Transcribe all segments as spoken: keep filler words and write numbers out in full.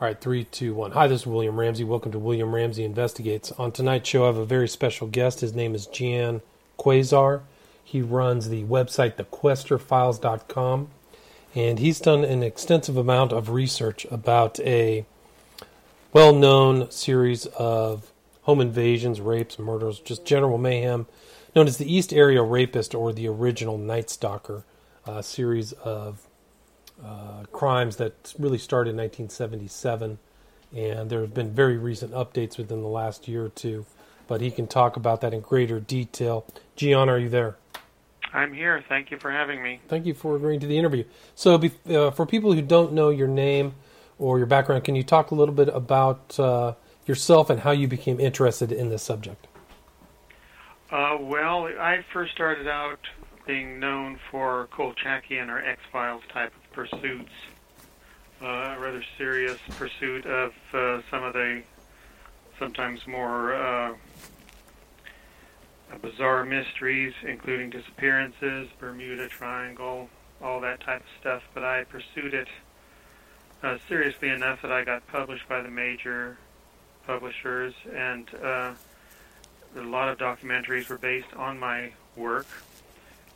All right, three, two, one. Hi, this is William Ramsey. Welcome to William Ramsey Investigates. On tonight's show, I have a very special guest. His name is Gian Quasar. He runs the website the quester files dot com, and he's done an extensive amount of research about a well-known series of home invasions, rapes, murders, just general mayhem, known as the East Area Rapist or the Original Night Stalker, a series of Uh, crimes that really started in nineteen seventy-seven, and there have been very recent updates within the last year or two, but he can talk about that in greater detail. Gian, are you there? I'm here. Thank you for having me. Thank you for agreeing to the interview. So uh, for people who don't know your name or your background, can you talk a little bit about uh, yourself and how you became interested in this subject? Uh, well, I first started out being known for Kolchakian or X-Files type of pursuits, uh, a rather serious pursuit of uh, some of the sometimes more uh, bizarre mysteries, including disappearances, Bermuda Triangle, all that type of stuff. But I pursued it uh, seriously enough that I got published by the major publishers, and uh, a lot of documentaries were based on my work.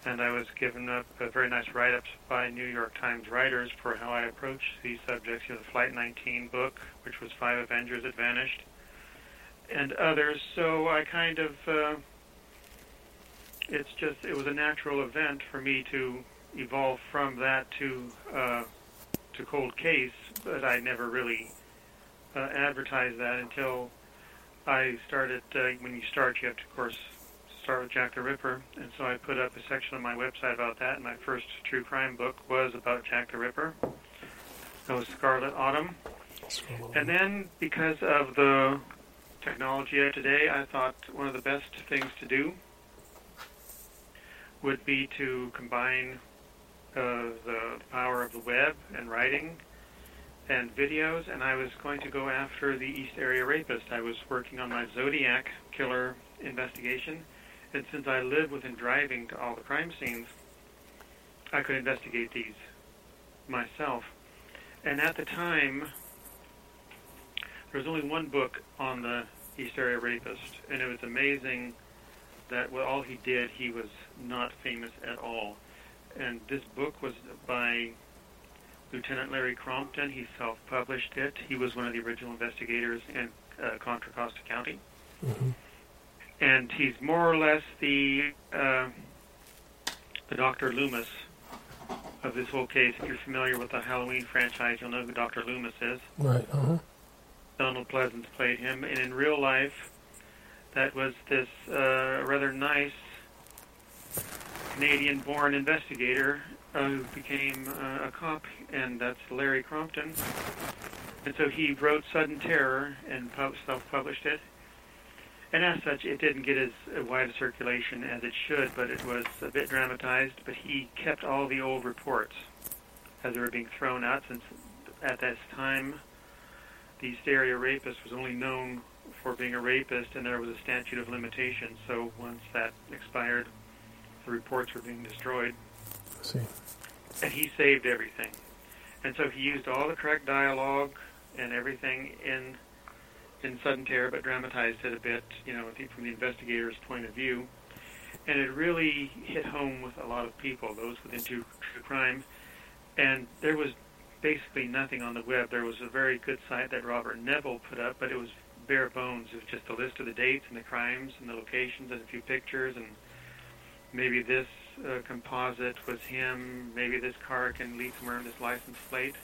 And I was given a, a very nice write-ups by New York Times writers for how I approached these subjects. You know, the Flight nineteen book, which was Five Avengers That Vanished, and others. So I kind of, uh, it's just, it was a natural event for me to evolve from that to uh, to cold case, but I never really uh, advertised that until I started, uh, when you start, you have to, of course, start with Jack the Ripper, and so I put up a section on my website about that, and my first true crime book was about Jack the Ripper. That was Scarlet Autumn. And then, because of the technology of today, I thought one of the best things to do would be to combine uh, the power of the web and writing and videos, and I was going to go after the East Area Rapist. I was working on my Zodiac Killer investigation. And since I live within driving to all the crime scenes, I could investigate these myself. And at the time, there was only one book on the East Area Rapist, and it was amazing that with all he did, he was not famous at all. And this book was by Lieutenant Larry Crompton. He self-published it. He was one of the original investigators in uh, Contra Costa County. Mm-hmm. And he's more or less the uh, the Doctor Loomis of this whole case. If you're familiar with the Halloween franchise, you'll know who Doctor Loomis is. Right. Uh-huh. Donald Pleasance played him, and in real life, that was this uh, rather nice Canadian-born investigator uh, who became uh, a cop, and that's Larry Crompton. And so he wrote Sudden Terror and self-published it. And as such, it didn't get as wide a circulation as it should, but it was a bit dramatized. But he kept all the old reports as they were being thrown out, since at that time, the East Area Rapist was only known for being a rapist, and there was a statute of limitations. So once that expired, the reports were being destroyed. I see. And he saved everything. And so he used all the correct dialogue and everything in... in Sudden Terror, but dramatized it a bit, you know, I think from the investigator's point of view. And it really hit home with a lot of people, those within true crime. And there was basically nothing on the web. There was a very good site that Robert Neville put up, but it was bare bones. It was just a list of the dates and the crimes and the locations and a few pictures, and maybe this uh, composite was him, maybe this car can lead somewhere on this license plate.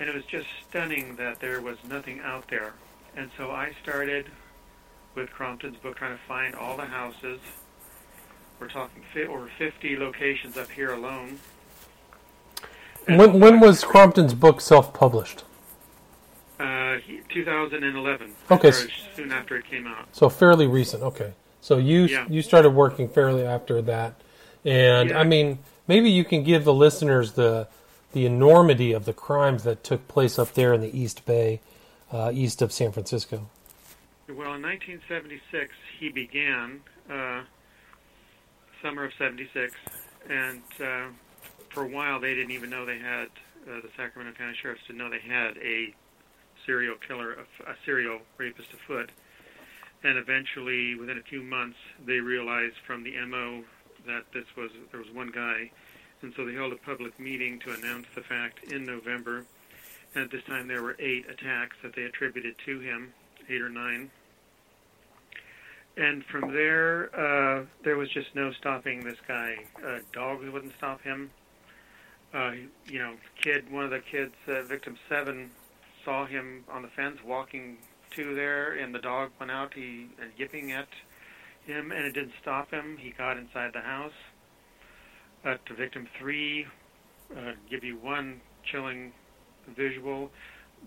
And it was just stunning that there was nothing out there. And so I started with Crompton's book trying to find all the houses. We're talking over fifty locations up here alone. And when when was Crompton's book self-published? Uh, he, two thousand eleven. Okay. Soon after it came out. So fairly recent, okay. So you yeah. you started working fairly after that. And, yeah. I mean, maybe you can give the listeners the... the enormity of the crimes that took place up there in the East Bay, uh, east of San Francisco. Well, in nineteen seventy-six, he began, uh, summer of seventy-six, and uh, for a while they didn't even know they had uh, the Sacramento County Sheriffs didn't know they had a serial killer, a serial rapist afoot. And eventually, within a few months, they realized from the M O that this was there was one guy. And so they held a public meeting to announce the fact in November. And at this time, there were eight attacks that they attributed to him, eight or nine. And from there, uh, there was just no stopping this guy. Uh, dogs wouldn't stop him. Uh, you know, kid, one of the kids, uh, victim seven, saw him on the fence walking to there, and the dog went out he uh, yipping at him, and it didn't stop him. He got inside the house. Uh, to victim three, uh, give you one chilling visual.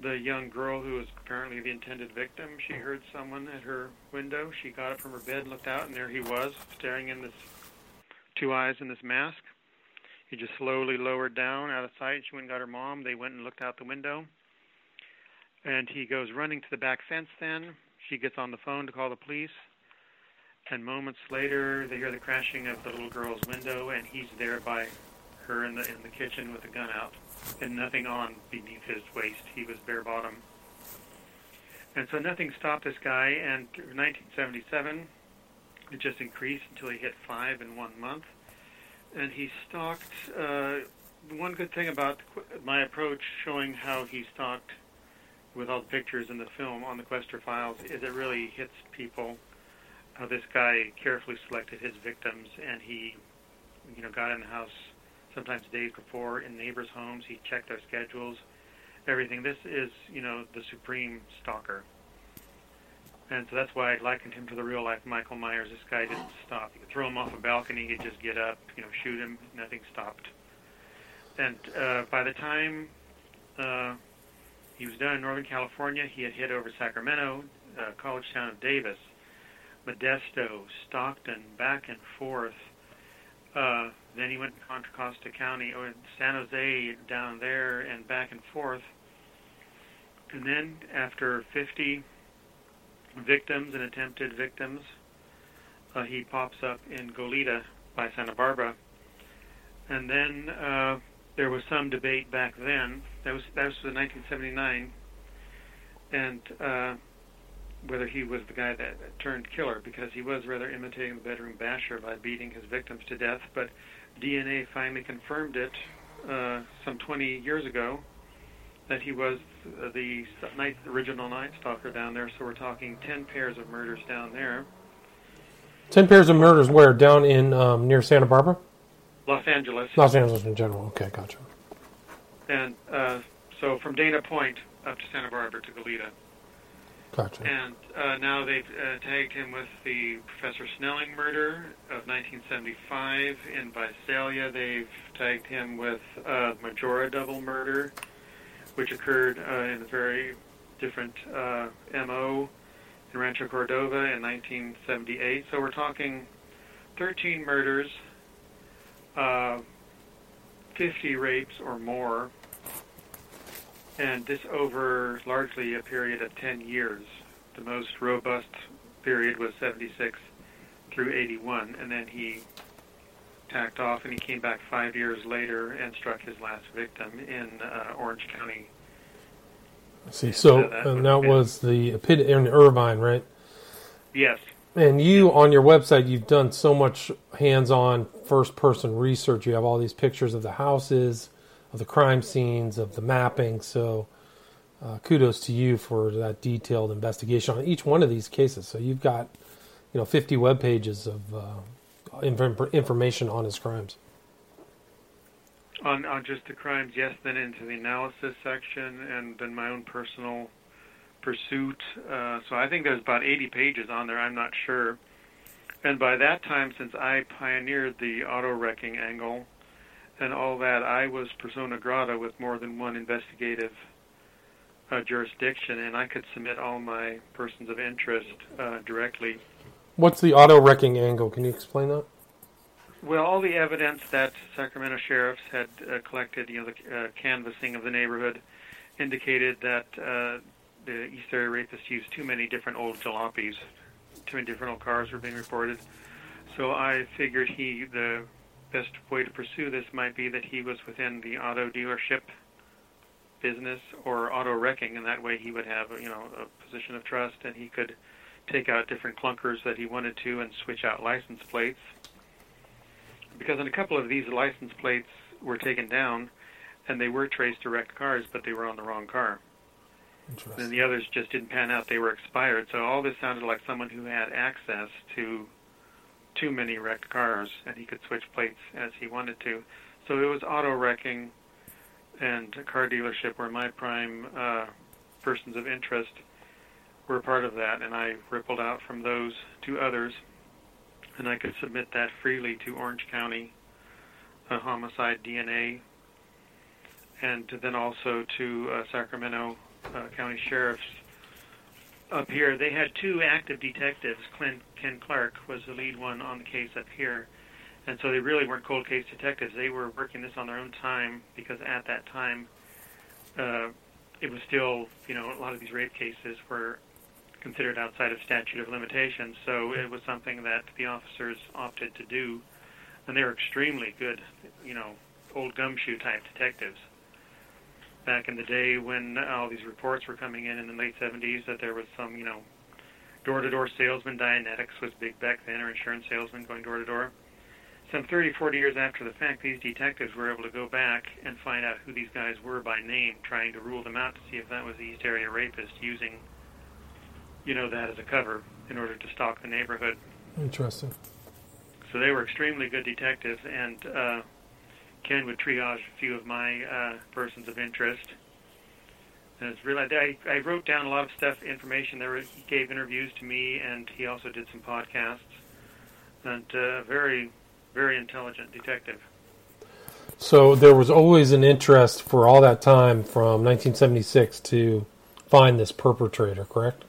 The young girl who was apparently the intended victim, she heard someone at her window. She got up from her bed, looked out, and there he was, staring in this two eyes in this mask. He just slowly lowered down out of sight. She went and got her mom. They went and looked out the window. And he goes running to the back fence then. She gets on the phone to call the police. And moments later, they hear the crashing of the little girl's window, and he's there by her in the in the kitchen with a gun out and nothing on beneath his waist. He was bare bottom. And so nothing stopped this guy, and in nineteen seventy-seven, it just increased until he hit five in one month. And he stalked, uh, one good thing about my approach showing how he stalked with all the pictures in the film on the Quester Files is it really hits people how this guy carefully selected his victims, and he, you know, got in the house sometimes days before, in neighbors' homes. He checked their schedules, everything. This is, you know, the supreme stalker. And so that's why I likened him to the real-life Michael Myers. This guy didn't stop. You could throw him off a balcony, he'd just get up, you know, shoot him, nothing stopped. And uh, by the time uh, he was done in Northern California, he had hit over Sacramento, uh, college town of Davis, Modesto, Stockton, back and forth. Uh, then he went to Contra Costa County, or San Jose, down there, and back and forth. And then, after fifty victims and attempted victims, uh, he pops up in Goleta by Santa Barbara. And then uh, there was some debate back then. That was that was in nineteen seventy-nine, and uh, whether he was the guy that turned killer, because he was rather imitating the bedroom basher by beating his victims to death. But D N A finally confirmed it uh, some twenty years ago that he was the night, original Night Stalker down there. So we're talking ten pairs of murders down there. Ten pairs of murders where? Down in um, near Santa Barbara? Los Angeles. Los Angeles in general. Okay, gotcha. And uh, so from Dana Point up to Santa Barbara to Goleta. Gotcha. And uh, now they've uh, tagged him with the Professor Snelling murder of nineteen seventy-five. In Visalia, they've tagged him with uh, Majora double murder, which occurred uh, in a very different uh, M O in Rancho Cordova in nineteen seventy-eight. So we're talking thirteen murders, uh, fifty rapes or more. And this over largely a period of ten years. The most robust period was seventy-six through eighty-one, and then he tacked off, and he came back five years later and struck his last victim in uh, Orange County. I see. And so uh, that, and that was the in Irvine, right? Yes. And you, on your website, you've done so much hands-on first-person research. You have all these pictures of the houses, of the crime scenes, of the mapping. So uh, kudos to you for that detailed investigation on each one of these cases. So you've got, you know, fifty web pages of uh, inf- information on his crimes. On, on just the crimes, yes, then into the analysis section, and then my own personal pursuit. Uh, so I think there's about eighty pages on there, I'm not sure. And by that time, since I pioneered the auto-wrecking angle and all that, I was persona grata with more than one investigative uh, jurisdiction, and I could submit all my persons of interest uh, directly. What's the auto-wrecking angle? Can you explain that? Well, all the evidence that Sacramento sheriffs had uh, collected, you know, the uh, canvassing of the neighborhood, indicated that uh, the East Area Rapists used too many different old jalopies. Too many different old cars were being reported. So I figured he, the best way to pursue this might be that he was within the auto dealership business or auto-wrecking, and that way he would have, you know, a position of trust, and he could take out different clunkers that he wanted to and switch out license plates. Because in a couple of these, license plates were taken down, and they were traced to wrecked cars, but they were on the wrong car. Interesting. And the others just didn't pan out. They were expired. So all this sounded like someone who had access to too many wrecked cars, and he could switch plates as he wanted to. So it was auto-wrecking and a car dealership were my prime uh, persons of interest were part of that, and I rippled out from those to others, and I could submit that freely to Orange County, a homicide D N A, and then also to uh, Sacramento uh, County Sheriff's up here. They had two active detectives. Clint, Ken Clark was the lead one on the case up here, and so they really weren't cold case detectives. They were working this on their own time, because at that time uh, it was still, you know, a lot of these rape cases were considered outside of statute of limitations, so it was something that the officers opted to do, and they were extremely good, you know, old gumshoe type detectives. Back in the day when all these reports were coming in in the late seventies that there was some, you know, door-to-door salesman, Dianetics was big back then, or insurance salesman going door-to-door. Some thirty, forty years after the fact, these detectives were able to go back and find out who these guys were by name, trying to rule them out to see if that was the East Area Rapist using, you know, that as a cover in order to stalk the neighborhood. Interesting. So they were extremely good detectives, and uh, Ken would triage a few of my uh, persons of interest. And it's really, I, I wrote down a lot of stuff, information. There were, he gave interviews to me, and he also did some podcasts. And uh, very, very intelligent detective. So there was always an interest for all that time from nineteen seventy-six to find this perpetrator, correct?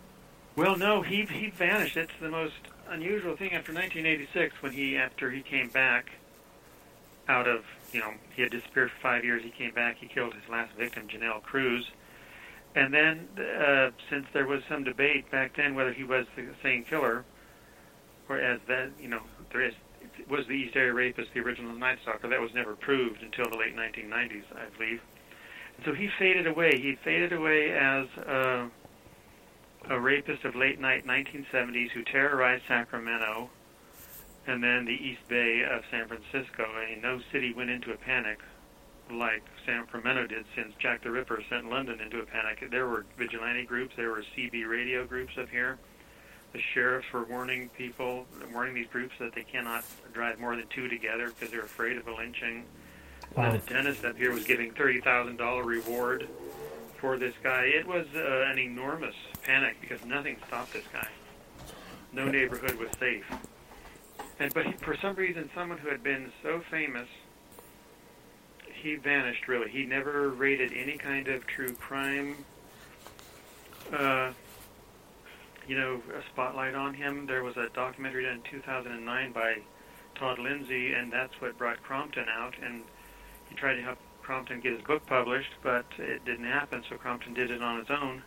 Well, no, he he vanished. It's the most unusual thing after nineteen eighty-six when he, after he came back out of, you know, he had disappeared for five years. He came back. He killed his last victim, Janelle Cruz. And then uh, since there was some debate back then whether he was the same killer or as that, you know, there is, was the East Area Rapist the original Night Stalker? That was never proved until the late nineteen nineties, I believe. And so he faded away. He faded away as uh, a rapist of late-night nineteen seventies who terrorized Sacramento and then the East Bay of San Francisco. And no city went into a panic like Sacramento did since Jack the Ripper sent London into a panic. There were vigilante groups. There were C B radio groups up here. The sheriffs were warning people, warning these groups that they cannot drive more than two together because they're afraid of a lynching. Wow. The dentist up here was giving thirty thousand dollars reward for this guy. It was uh, an enormous panic because nothing stopped this guy. No neighborhood was safe. And but he, for some reason, someone who had been so famous, he vanished, really. He never rated any kind of true crime uh you know, a spotlight on him. There was a documentary done in two thousand nine by Todd Lindsay, and that's what brought Crompton out, and he tried to help Crompton get his book published, but it didn't happen, so Crompton did it on his own.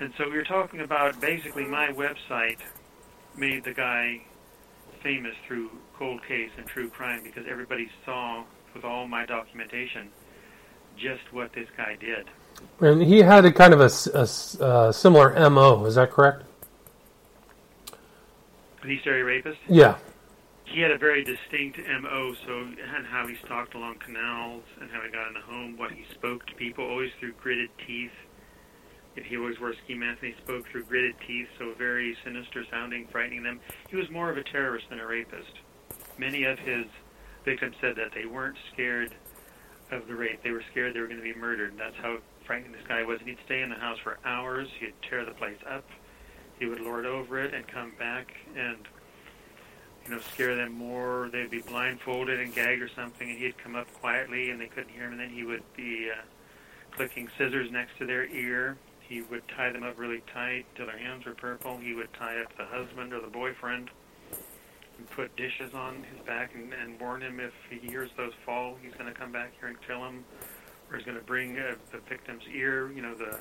And so we were talking about basically my website made the guy famous through cold case and true crime because everybody saw, with all my documentation, just what this guy did. And he had a kind of a, a, a similar M O, is that correct? The East Area Rapist? Yeah. He had a very distinct M O, so, and how he stalked along canals, and how he got in the home, what he spoke to people, always through gritted teeth. If he always wore a ski mask, and he spoke through gritted teeth, so very sinister sounding, frightening them. He was more of a terrorist than a rapist. Many of his victims said that they weren't scared of the rape. They were scared they were going to be murdered. That's how frightening this guy was. He'd stay in the house for hours. He'd tear the place up. He would lord over it and come back and, you know, scare them more. They'd be blindfolded and gagged or something, and he'd come up quietly, and they couldn't hear him, and then he would be uh, clicking scissors next to their ear. He would tie them up really tight till their hands were purple. He would tie up the husband or the boyfriend and put dishes on his back and, and warn him if he hears those fall, he's going to come back here and kill him. Or he's going to bring uh, the victim's ear, you know, the,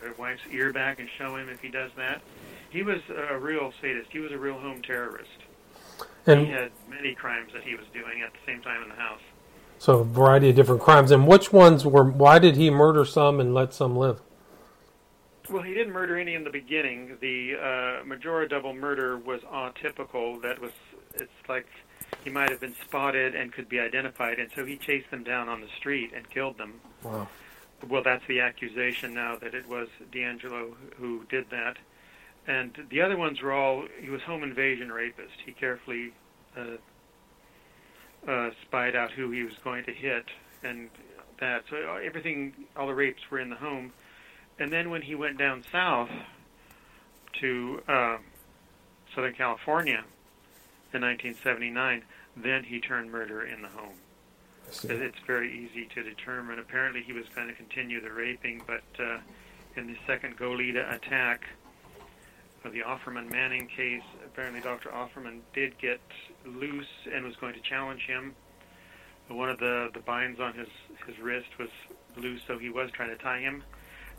the wife's ear back and show him if he does that. He was a real sadist. He was a real home terrorist. And he had many crimes that he was doing at the same time in the house. So a variety of different crimes. And which ones were, why did he murder some and let some live? Well, he didn't murder any in the beginning. The uh, Majora double murder was atypical. That was, it's like he might have been spotted and could be identified, and so he chased them down on the street and killed them. Wow. Well, that's the accusation now, that it was DeAngelo who did that. And the other ones were all, he was home invasion rapist. He carefully uh, uh, spied out who he was going to hit and that. So everything, all the rapes were in the home. And then when he went down south to uh, Southern California in nineteen seventy-nine, then he turned murder in the home. It's very easy to determine. Apparently he was going to continue the raping, but uh, in the second Goleta attack of the Offerman-Manning case, apparently Doctor Offerman did get loose and was going to challenge him. One of the, the binds on his, his wrist was loose, so he was trying to tie him.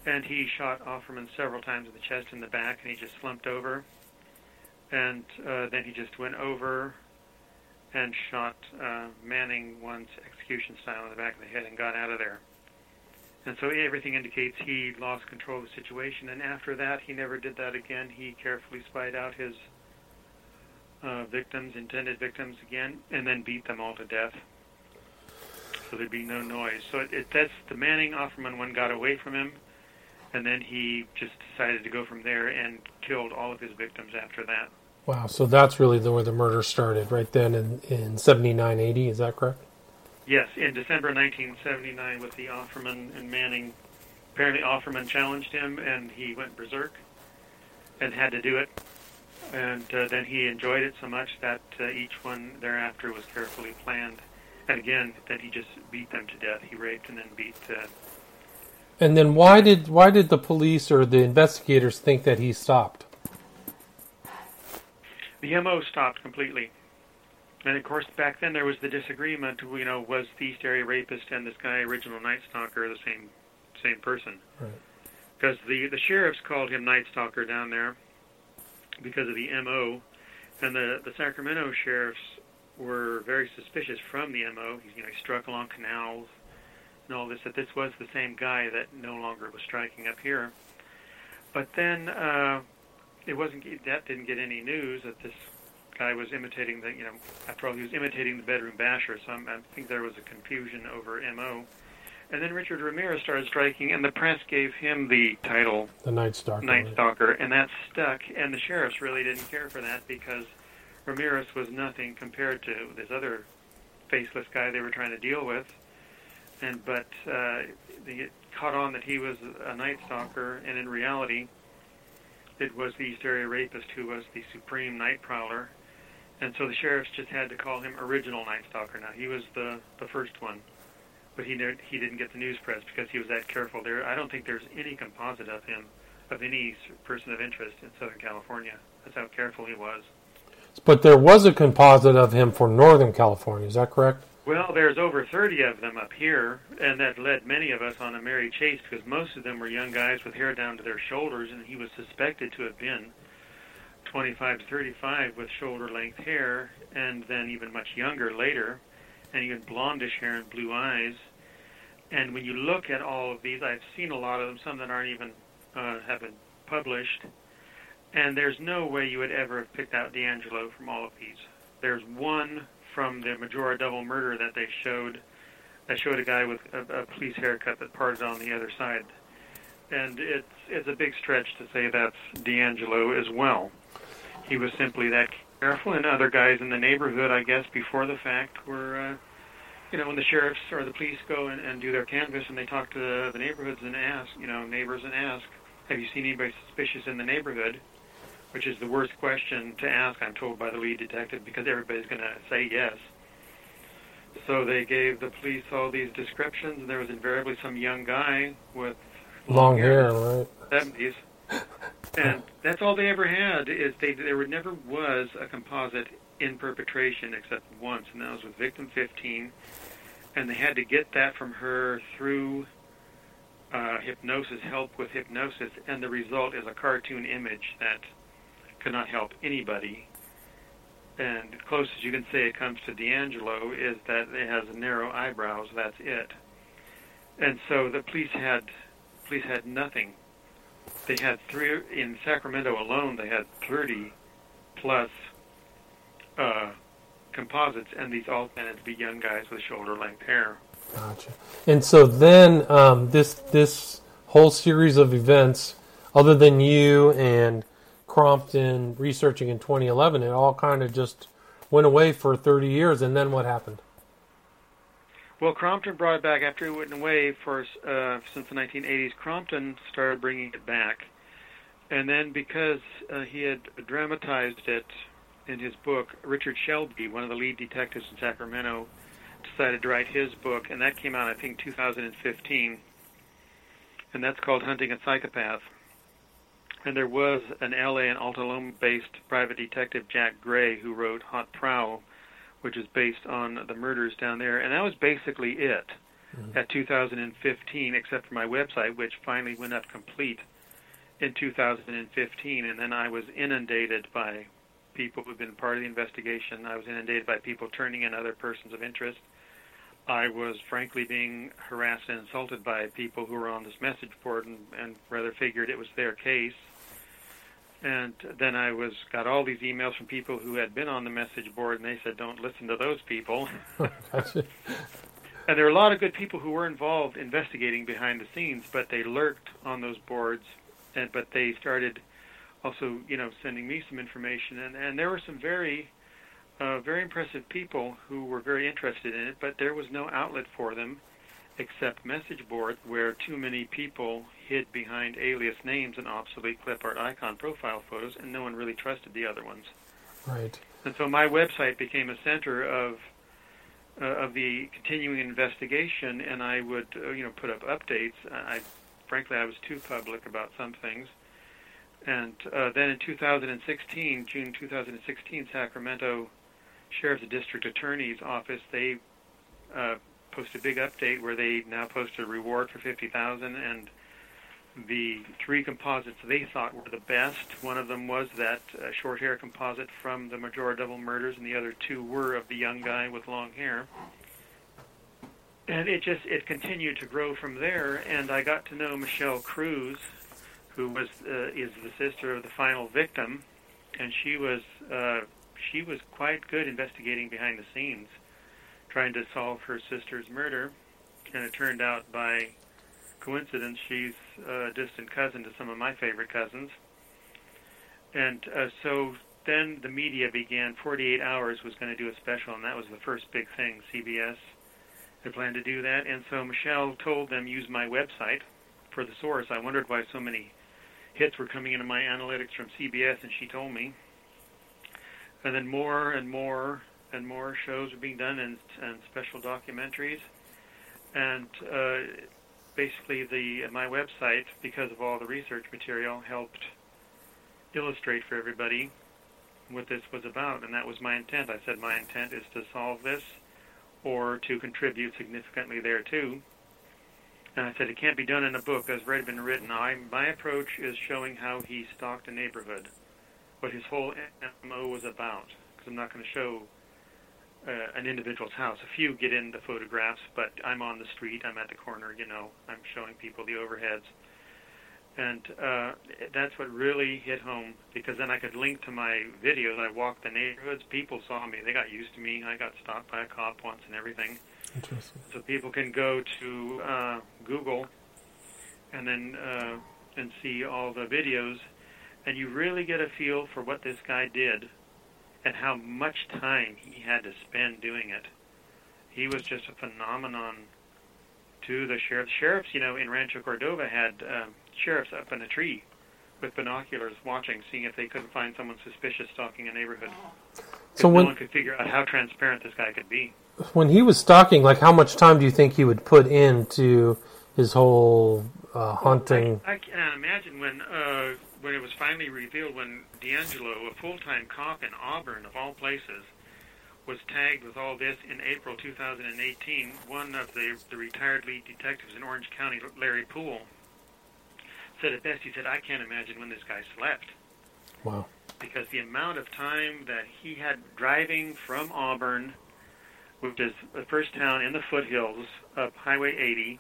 And he shot Offerman several times in the chest and the back, and he just slumped over. And uh, then he just went over and shot uh, Manning once, execution style, in the back of the head and got out of there. And so everything indicates he lost control of the situation, and after that he never did that again. He carefully spied out his uh, victims, intended victims again, and then beat them all to death. So there'd be no noise. So it, it, that's the Manning-Offerman one got away from him, and then he just decided to go from there and killed all of his victims after that. Wow, so that's really the, where the murder started, right then in, in seventy-nine eighty, is that correct? Yes, in December nineteen seventy-nine with the Offerman and Manning. Apparently Offerman challenged him, and he went berserk and had to do it. And uh, then he enjoyed it so much that uh, each one thereafter was carefully planned. And again, then he just beat them to death. He raped and then beat... Uh, and then why did why did the police or the investigators think that he stopped? The M O stopped completely. And, of course, back then there was the disagreement, you know, was the East Area Rapist and this guy, Original Night Stalker, the same same person? Right. Because the, the sheriffs called him Night Stalker down there because of the M O, and the, the Sacramento sheriffs were very suspicious from the M O. You know, he struck along canals and all this, that this was the same guy that no longer was striking up here. But then... Uh, It wasn't that didn't get any news that this guy was imitating the, you know, after all, he was imitating the Bedroom Basher, so I'm, I think there was a confusion over M O. And then Richard Ramirez started striking, and the press gave him the title, the Night Stalker, Night Stalker, and that stuck, and the sheriffs really didn't care for that because Ramirez was nothing compared to this other faceless guy they were trying to deal with. And But uh, they caught on that he was a Night Stalker, and in reality... it was the East Area Rapist who was the supreme night prowler. And so the sheriffs just had to call him Original Night Stalker now. He was the, the first one. But he ne- he didn't get the news press because he was that careful. There, I don't think there's any composite of him, of any person of interest in Southern California. That's how careful he was. But there was a composite of him for Northern California, is that correct? Well, there's over thirty of them up here, and that led many of us on a merry chase because most of them were young guys with hair down to their shoulders, and he was suspected to have been twenty-five to thirty-five with shoulder-length hair, and then even much younger later, and even blondish hair and blue eyes. And when you look at all of these, I've seen a lot of them, some that aren't even, uh, haven't published, and there's no way you would ever have picked out DeAngelo from all of these. There's one... from the Majora double murder that they showed, that showed a guy with a, a police haircut that parted on the other side. And it's it's a big stretch to say that's DeAngelo as well. He was simply that careful, and other guys in the neighborhood, I guess, before the fact were, uh, you know, when the sheriffs or the police go and, and do their canvass and they talk to the, the neighborhoods and ask, you know, neighbors and ask, have you seen anybody suspicious in the neighborhood? Which is the worst question to ask, I'm told by the lead detective, because everybody's going to say yes. So they gave the police all these descriptions, and there was invariably some young guy with long, long hair, right? seventies. And that's all they ever had, is they there never was a composite in perpetration except once, and that was with victim fifteen. And they had to get that from her through uh, hypnosis, help with hypnosis, and the result is a cartoon image that could not help anybody and the closest you can say it comes to DeAngelo is that it has narrow eyebrows. That's it. And so the police had police had nothing. They had three in Sacramento alone. They had thirty plus uh, composites, and these all tended to be young guys with shoulder-length hair. Gotcha. And so then um, this this whole series of events, other than you and Crompton researching in twenty eleven, it all kind of just went away for thirty years, and then what happened? Well, Crompton brought it back after it went away for uh, since the nineteen eighties. Crompton started bringing it back, and then because uh, he had dramatized it in his book, Richard Shelby, one of the lead detectives in Sacramento, decided to write his book, and that came out, I think, two thousand fifteen, and that's called Hunting a Psychopath. And there was an L A and Altaloma-based private detective, Jack Gray, who wrote Hot Prowl, which is based on the murders down there. And that was basically it mm-hmm. at two thousand fifteen, except for my website, which finally went up complete in two thousand fifteen. And then I was inundated by people who had been part of the investigation. I was inundated by people turning in other persons of interest. I was frankly being harassed and insulted by people who were on this message board and, and rather figured it was their case. And then I was got all these emails from people who had been on the message board, and they said, don't listen to those people. Gotcha. And there were a lot of good people who were involved investigating behind the scenes, but they lurked on those boards, and but they started also, you know, sending me some information. And, and there were some very... Uh, very impressive people who were very interested in it, but there was no outlet for them except message board, where too many people hid behind alias names and obsolete clip art icon profile photos, and no one really trusted the other ones. Right. And so my website became a center of uh, of the continuing investigation, and I would uh, you know put up updates. I frankly I was too public about some things. And uh, then in two thousand sixteen, June two thousand sixteen, Sacramento Sheriff's District Attorney's Office, they uh, posted a big update where they now posted a reward for fifty thousand dollars, and the three composites they thought were the best. One of them was that uh, short hair composite from the Majora double murders, and the other two were of the young guy with long hair. And it just it continued to grow from there, and I got to know Michelle Cruz, who was uh, is the sister of the final victim, and she was... Uh, She was quite good investigating behind the scenes, trying to solve her sister's murder, and it turned out by coincidence she's a distant cousin to some of my favorite cousins. And uh, so then the media began. forty-eight hours was going to do a special, and that was the first big thing. C B S had planned to do that, and so Michelle told them, use my website for the source. I wondered why so many hits were coming into my analytics from C B S, and she told me. And then more and more and more shows were being done, and, and special documentaries. And uh, basically the my website, because of all the research material, helped illustrate for everybody what this was about. And that was my intent. I said my intent is to solve this or to contribute significantly thereto. And I said it can't be done in a book that's already been written. I, my approach is showing how he stalked a neighborhood, what his whole M O was about, because I'm not going to show uh, an individual's house. A few get in the photographs, but I'm on the street, I'm at the corner, you know, I'm showing people the overheads. And uh, that's what really hit home, because then I could link to my videos. I walked the neighborhoods, people saw me, they got used to me, I got stopped by a cop once and everything. Interesting. So people can go to uh, Google and then uh, and see all the videos, and you really get a feel for what this guy did and how much time he had to spend doing it. He was just a phenomenon to the sheriffs. Sheriffs, you know, in Rancho Cordova had um, sheriffs up in a tree with binoculars watching, seeing if they couldn't find someone suspicious stalking a neighborhood. So when, no one could figure out how transparent this guy could be. When he was stalking, like, how much time do you think he would put into his whole uh, hunting? I, I can't imagine when... Uh, when it was finally revealed, when DeAngelo, a full-time cop in Auburn, of all places, was tagged with all this in April two thousand eighteen, one of the, the retired lead detectives in Orange County, Larry Poole, said it best. He said, I can't imagine when this guy slept. Wow. because the amount of time that he had driving from Auburn, which is the first town in the foothills up Highway eighty,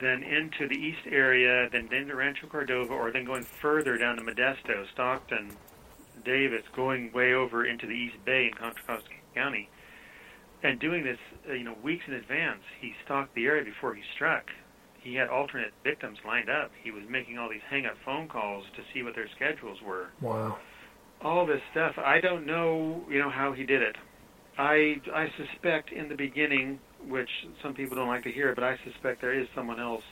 then into the east area, then into Rancho Cordova, or then going further down to Modesto, Stockton, Davis, going way over into the East Bay in Contra Costa County, and doing this, you know, weeks in advance. He stalked the area before he struck. He had alternate victims lined up. He was making all these hang-up phone calls to see what their schedules were. Wow. All this stuff. I don't know, you know, how he did it. I, I suspect in the beginning, which some people don't like to hear, but I suspect there is someone else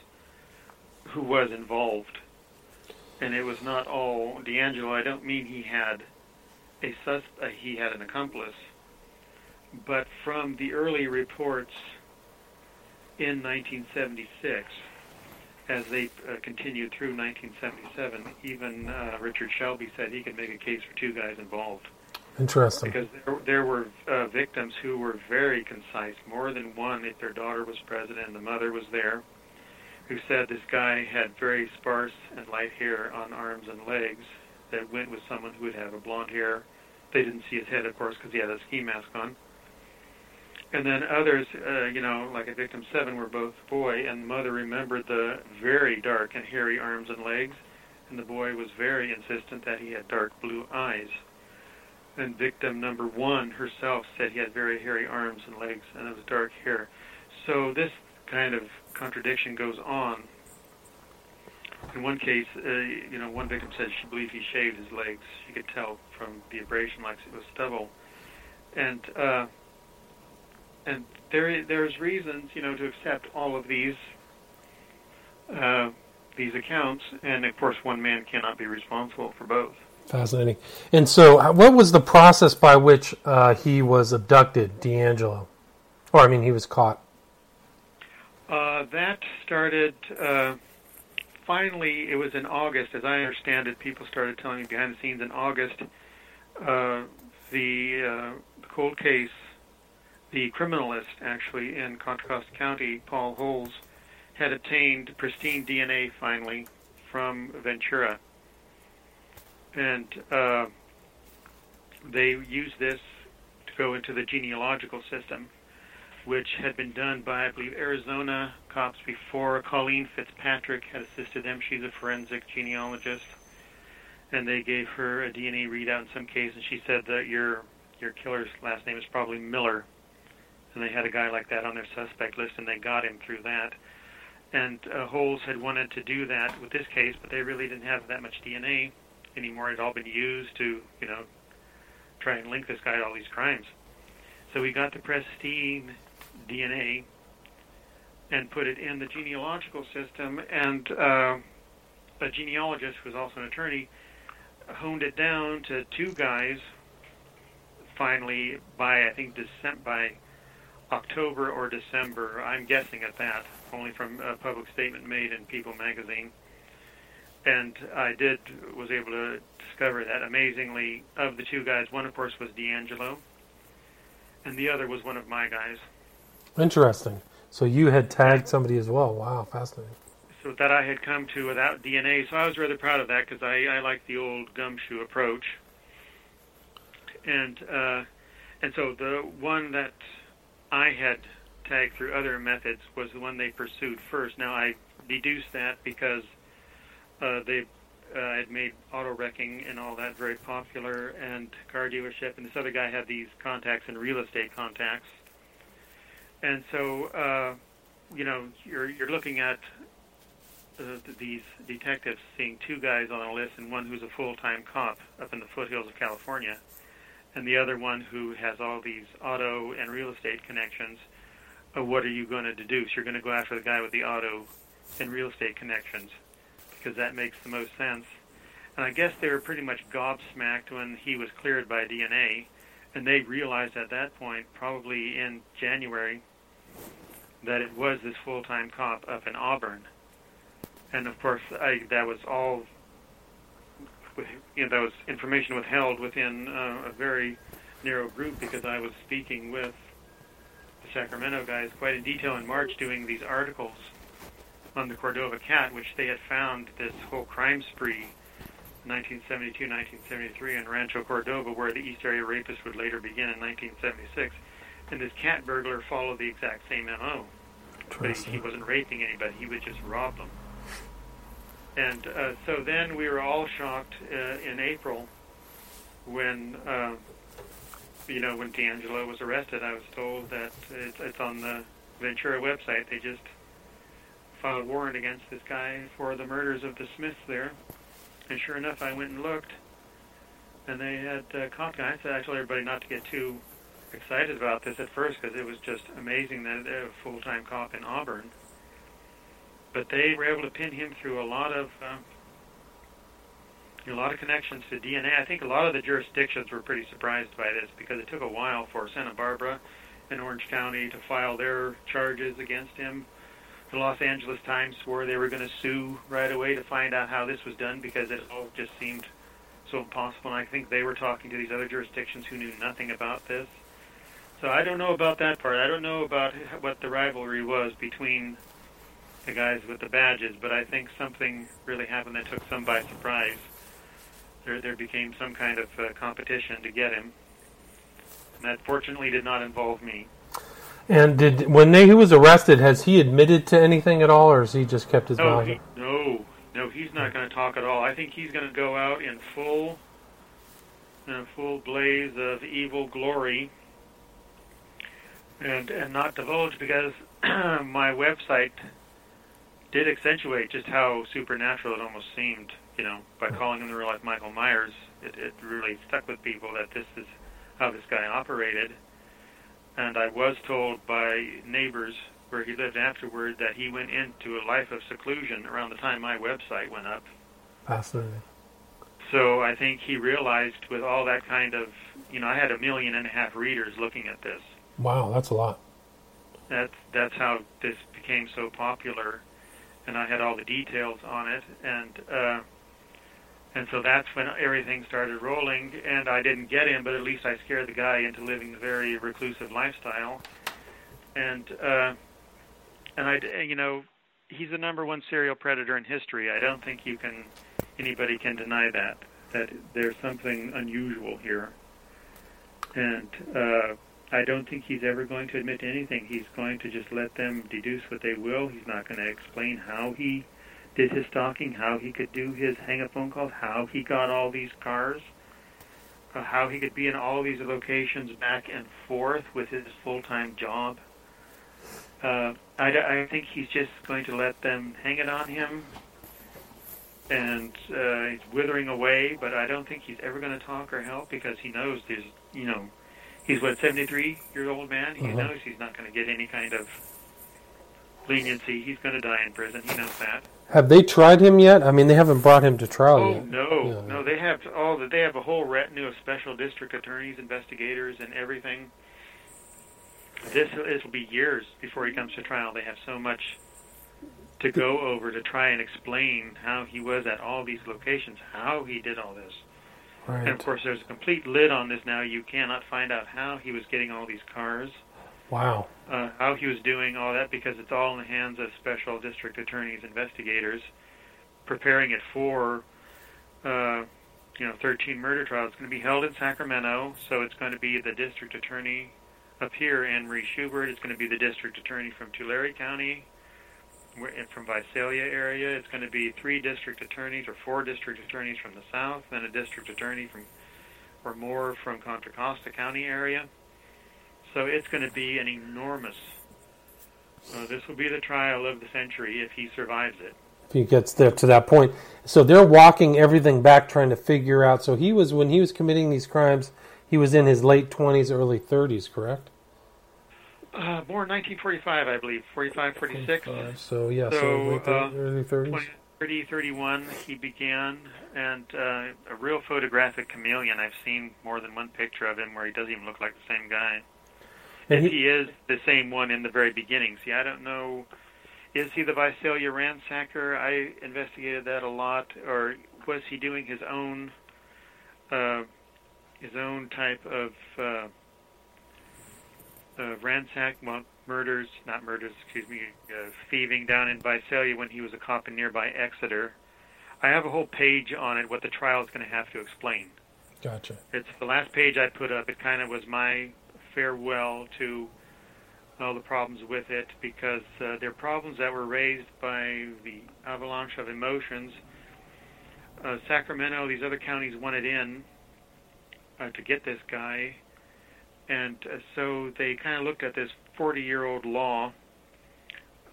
who was involved. And it was not all DeAngelo. I don't mean he had a sus- uh, he had an accomplice. But from the early reports in nineteen seventy-six, as they uh, continued through nineteen seventy-seven, even uh, Richard Shelby said he could make a case for two guys involved. Interesting. Because there, there were uh, victims who were very concise, more than one, if their daughter was present and the mother was there, who said this guy had very sparse and light hair on arms and legs that went with someone who would have a blonde hair. They didn't see his head, of course, because he had a ski mask on. And then others, uh, you know, like at victim seven, were both boy, and the mother remembered the very dark and hairy arms and legs, and the boy was very insistent that he had dark blue eyes. And victim number one herself said he had very hairy arms and legs and it was dark hair. So this kind of contradiction goes on. In one case, uh, you know, one victim said she believed he shaved his legs. She could tell from the abrasion like it was stubble. And uh, and there there's reasons, you know, to accept all of these uh, these accounts. And of course, one man cannot be responsible for both. Fascinating. And so what was the process by which uh, he was abducted, DeAngelo? Or, I mean, he was caught. Uh, that started, uh, finally, it was in August. As I understand it, people started telling me behind the scenes in August, uh, the uh, cold case, the criminalist, actually, in Contra Costa County, Paul Holes, had obtained pristine D N A, finally, from Ventura. And uh, they used this to go into the genealogical system, which had been done by, I believe, Arizona cops before. Colleen Fitzpatrick had assisted them. She's a forensic genealogist. And they gave her a D N A readout in some case, and she said that your your killer's last name is probably Miller. And they had a guy like that on their suspect list, and they got him through that. And uh, Holes had wanted to do that with this case, but they really didn't have that much D N A anymore. It's all been used to, you know, try and link this guy to all these crimes. So we got the pristine D N A and put it in the genealogical system, and uh, a genealogist who was also an attorney honed it down to two guys finally by, I think, December, by October or December. I'm guessing at that, only from a public statement made in People magazine. And I did, was able to discover that, amazingly, of the two guys, one, of course, was DeAngelo, and the other was one of my guys. Interesting. So you had tagged somebody as well. Wow, fascinating. So that I had come to without D N A, so I was rather proud of that because I, I like the old gumshoe approach. And, uh, and so the one that I had tagged through other methods was the one they pursued first. Now, I deduced that because Uh, they uh, had made auto-wrecking and all that very popular, and car dealership, and this other guy had these contacts and real estate contacts. And so, uh, you know, you're you're looking at uh, these detectives seeing two guys on a list, and one who's a full-time cop up in the foothills of California, and the other one who has all these auto and real estate connections. Uh, what are you going to deduce? You're going to go after the guy with the auto and real estate connections, because that makes the most sense. And I guess they were pretty much gobsmacked when he was cleared by D N A, and they realized at that point, probably in January, that it was this full-time cop up in Auburn. And of course, I, that was all, you know, that was information withheld within uh, a very narrow group, because I was speaking with the Sacramento guys quite in detail in March, doing these articles on the Cordova cat, which they had found this whole crime spree nineteen seventy-two to nineteen seventy-three in Rancho Cordova, where the East Area Rapist would later begin in nineteen seventy-six, and this cat burglar followed the exact same M O. But he, he wasn't raping anybody, he would just rob them. And uh, so then we were all shocked uh, in April when, uh, you know, when DeAngelo was arrested. I was told that it's, it's on the Ventura website. They just filed a warrant against this guy for the murders of the Smiths there. And sure enough, I went and looked, and they had uh, caught me. I said, I told everybody not to get too excited about this at first, because it was just amazing that they have a full-time cop in Auburn. But they were able to pin him through a lot of um, a lot of connections to D N A. I think a lot of the jurisdictions were pretty surprised by this, because it took a while for Santa Barbara and Orange County to file their charges against him. The Los Angeles Times swore they were going to sue right away to find out how this was done, because it all just seemed so impossible. And I think they were talking to these other jurisdictions who knew nothing about this. So I don't know about that part. I don't know about what the rivalry was between the guys with the badges, but I think something really happened that took some by surprise. There, there became some kind of uh, competition to get him. And that fortunately did not involve me. And did when they, he was arrested, has he admitted to anything at all, or has he just kept his mouth? No, no, no, he's not going to talk at all. I think he's going to go out in full, in a full blaze of evil glory, and and not divulge, because my website did accentuate just how supernatural it almost seemed. You know, by calling him the real life Michael Myers, it, it really stuck with people that this is how this guy operated. And I was told by neighbors where he lived afterward that he went into a life of seclusion around the time my website went up. Absolutely. So I think he realized with all that kind of, you know, I had a million and a half readers looking at this. Wow, that's a lot. That's, that's how this became so popular, and I had all the details on it, and uh, and so that's when everything started rolling, and I didn't get him, but at least I scared the guy into living a very reclusive lifestyle. And, uh, and I, you know, he's the number one serial predator in history. I don't think you can, anybody can deny that, that there's something unusual here. And uh, I don't think he's ever going to admit to anything. He's going to just let them deduce what they will. He's not going to explain how he did his stalking, how he could do his hang-up phone calls, how he got all these cars, uh, how he could be in all these locations back and forth with his full-time job. Uh, I, I think he's just going to let them hang it on him, and uh, he's withering away, but I don't think he's ever going to talk or help, because he knows there's, you know, he's, what, seventy-three-year-old man? He mm-hmm. knows he's not going to get any kind of leniency. He's going to die in prison. He knows that. Have they tried him yet? I mean, they haven't brought him to trial oh, yet. Oh, no. Yeah. No, they have all the, they have a whole retinue of special district attorneys, investigators, and everything. This this will be years before he comes to trial. They have so much to go over to try and explain how he was at all these locations, how he did all this. Right. And, of course, there's a complete lid on this now. You cannot find out how he was getting all these cars. Wow. Uh, how he was doing all that, because it's all in the hands of special district attorneys, investigators, preparing it for, uh, you know, thirteen murder trials. It's going to be held in Sacramento, so it's going to be the district attorney up here, Anne Marie Schubert. It's going to be the district attorney from Tulare County, from Visalia area. It's going to be three district attorneys or four district attorneys from the south, and a district attorney from or more from Contra Costa County area. So it's going to be an enormous, uh, this will be the trial of the century if he survives it. If he gets there to that point. So they're walking everything back, trying to figure out. So he was, when he was committing these crimes, he was in his late twenties, early thirties, correct? Uh, born nineteen forty-five, I believe, forty-five, forty-six. Uh, so, yeah, so, so late uh, early thirties. twenty, thirty, thirty-one, he began, and uh, a real photographic chameleon. I've seen more than one picture of him where he doesn't even look like the same guy. And if he, he is the same one in the very beginning. See, I don't know, is he the Visalia Ransacker? I investigated that a lot. Or was he doing his own uh, his own type of uh, uh, ransack, well, murders, not murders, excuse me, uh, thieving down in Visalia when he was a cop in nearby Exeter? I have a whole page on it, what the trial is going to have to explain. Gotcha. It's the last page I put up. It kind of was my farewell to all the problems with it, because uh, there are problems that were raised by the avalanche of emotions. Uh, Sacramento, these other counties wanted in uh, to get this guy, and uh, so they kind of looked at this forty-year-old law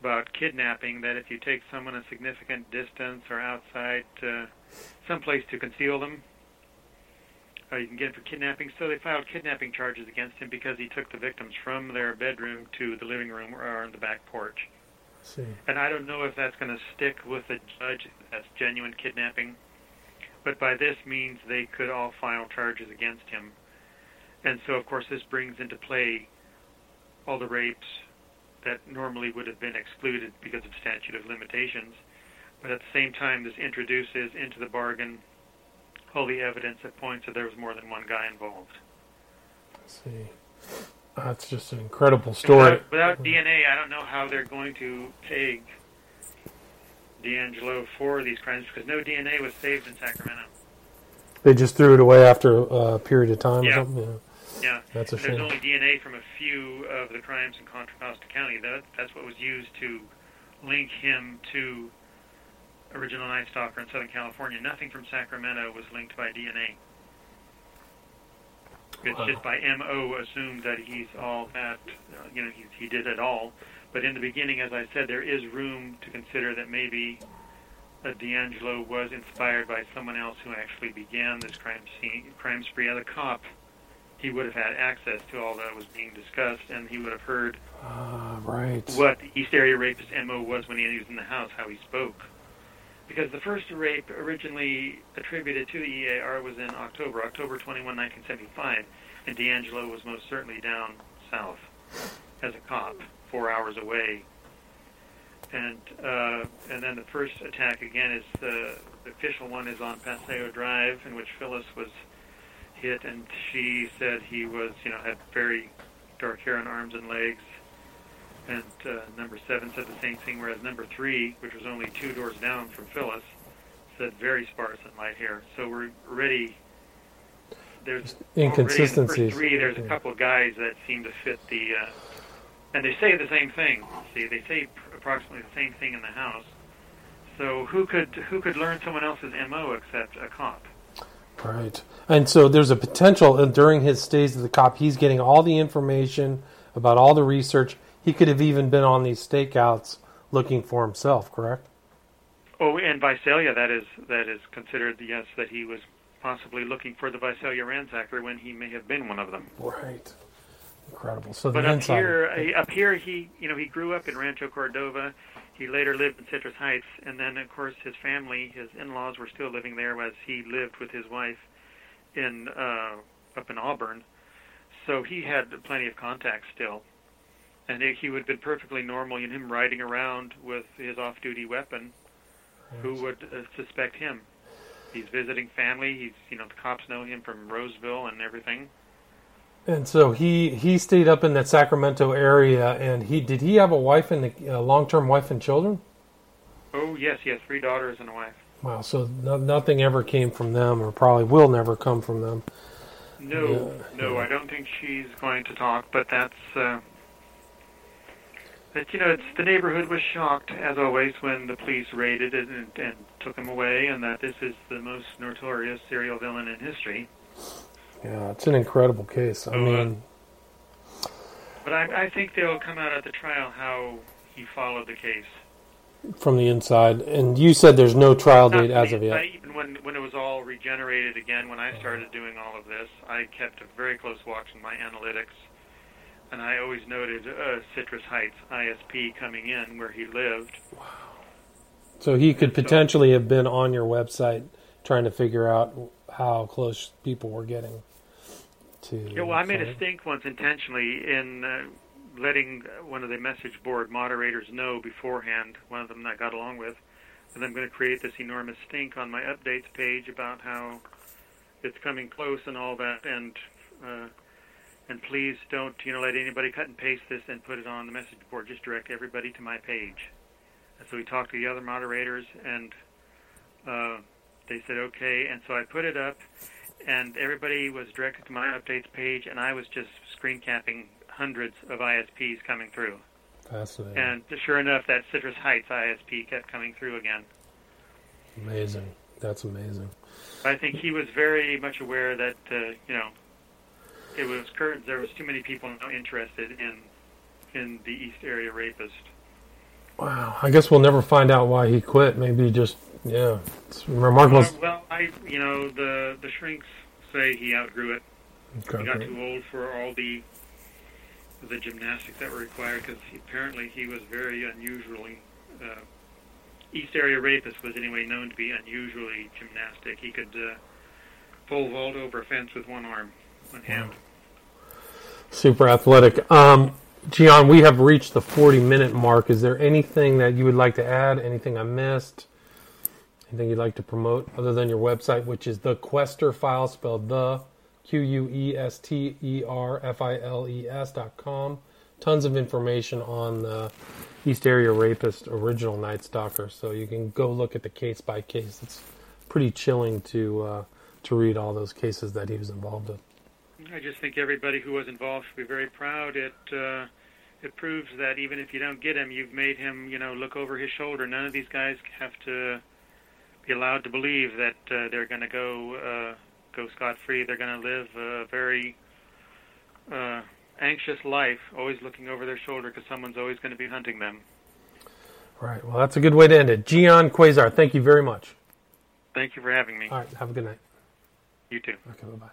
about kidnapping, that if you take someone a significant distance or outside uh, someplace to conceal them, uh, you can get him for kidnapping. So they filed kidnapping charges against him because he took the victims from their bedroom to the living room or on the back porch. See. And I don't know if that's going to stick with the judge, that's genuine kidnapping, but by this means they could all file charges against him. And so, of course, this brings into play all the rapes that normally would have been excluded because of statute of limitations. But at the same time, this introduces into the bargain all the evidence that points that there was more than one guy involved. Let's see. That's just an incredible story. Without, without D N A, I don't know how they're going to peg DeAngelo for these crimes, because no D N A was saved in Sacramento. They just threw it away after a period of time? Yeah. Or something? Yeah. Yeah, that's a shame. There's only D N A from a few of the crimes in Contra Costa County. That, that's what was used to link him to Original Night Stalker in Southern California. Nothing from Sacramento was linked by D N A. It's wow. Just by M O assumed that he's all that, you know, he, he did it all. But in the beginning, as I said, there is room to consider that maybe that DeAngelo was inspired by someone else who actually began this crime scene, crime spree as a cop. He would have had access to all that was being discussed, and he would have heard uh, right. what the East Area Rapist M O was when he was in the house, how he spoke. Because the first rape originally attributed to the E A R was in October, October twenty-first, nineteen seventy-five, and DeAngelo was most certainly down south as a cop, four hours away. And uh, and then the first attack, again, is the, the official one is on Paseo Drive, in which Phyllis was hit, and she said he was, you know, had very dark hair on arms and legs. And uh, number seven said the same thing, whereas number three, which was only two doors down from Phyllis, said very sparse and light hair. So we're already, there's inconsistencies. In the first three, there's a couple of guys that seem to fit the, uh, and they say the same thing. See, they say pr- approximately the same thing in the house. So who could who could learn someone else's M O except a cop? Right. And so there's a potential, and during his stays as the cop, he's getting all the information about all the research. He could have even been on these stakeouts looking for himself, correct? Oh, and Visalia, that is that is considered, yes, that he was possibly looking for the Visalia Ransacker when he may have been one of them. Right. Incredible. So but the up insider. here, up here, he you know he grew up in Rancho Cordova. He later lived in Citrus Heights, and then, of course, his family, his in-laws, were still living there as he lived with his wife in uh, up in Auburn. So he had plenty of contacts still, and it, he would have been perfectly normal in him riding around with his off-duty weapon. Right. Who would uh, suspect him? He's visiting family. He's you know the cops know him from Roseville and everything. And so he, he stayed up in that Sacramento area, and he did he have a wife and a uh, long-term wife and children? Oh, yes, yes, three daughters and a wife. Wow, so no, nothing ever came from them, or probably will never come from them. No, yeah. no, I don't think she's going to talk, but that's... Uh, that, you know, it's, the neighborhood was shocked, as always, when the police raided it and, and took him away, and that this is the most notorious serial villain in history. Yeah, it's an incredible case. I mean, uh, but I, I think they'll come out at the trial how he followed the case from the inside. And you said there's no trial date as of yet. Even when when it was all regenerated again, when I started doing all of this, I kept a very close watch on my analytics, and I always noted uh, Citrus Heights I S P coming in where he lived. Wow. So he could potentially have been on your website trying to figure out how close people were getting. Yeah, well, I made a stink once intentionally in uh, letting one of the message board moderators know beforehand, one of them that I got along with, that I'm going to create this enormous stink on my updates page about how it's coming close and all that, and uh, and please don't you know let anybody cut and paste this and put it on the message board. Just direct everybody to my page. And so we talked to the other moderators, and uh, they said okay, and so I put it up, and everybody was directed to my updates page, and I was just screen capping hundreds of I S Ps coming through. Fascinating. And sure enough, that Citrus Heights I S P kept coming through again. Amazing. That's amazing. I think he was very much aware that, uh, you know, it was current. There was too many people now interested in in the East Area Rapist. Wow. I guess we'll never find out why he quit. Maybe just, yeah, it's remarkable. Uh, well, I, you know, the, the shrinks say he outgrew it. Okay, he got great. too old for all the the gymnastics that were required, because apparently he was very unusually... Uh, East Area Rapist was anyway known to be unusually gymnastic. He could uh, pole vault over a fence with one arm, one hand. Super athletic. Um, Gian, we have reached the forty-minute mark. Is there anything that you would like to add? Anything I missed? Anything you'd like to promote other than your website, which is The Quester Files, spelled the Q U E S T E R F I L E S dot com. Tons of information on the East Area Rapist, Original Night Stalker. So you can go look at the case by case. It's pretty chilling to uh, to read all those cases that he was involved in. I just think everybody who was involved should be very proud. It uh, it proves that even if you don't get him, you've made him, you know, look over his shoulder. None of these guys have to be allowed to believe that uh, they're going to go uh, go scot-free. They're going to live a very... Uh, anxious life, always looking over their shoulder because someone's always going to be hunting them. Right. Well, that's a good way to end it. Gian Quasar, thank you very much. Thank you for having me. All right. Have a good night. You too. Okay. Bye-bye.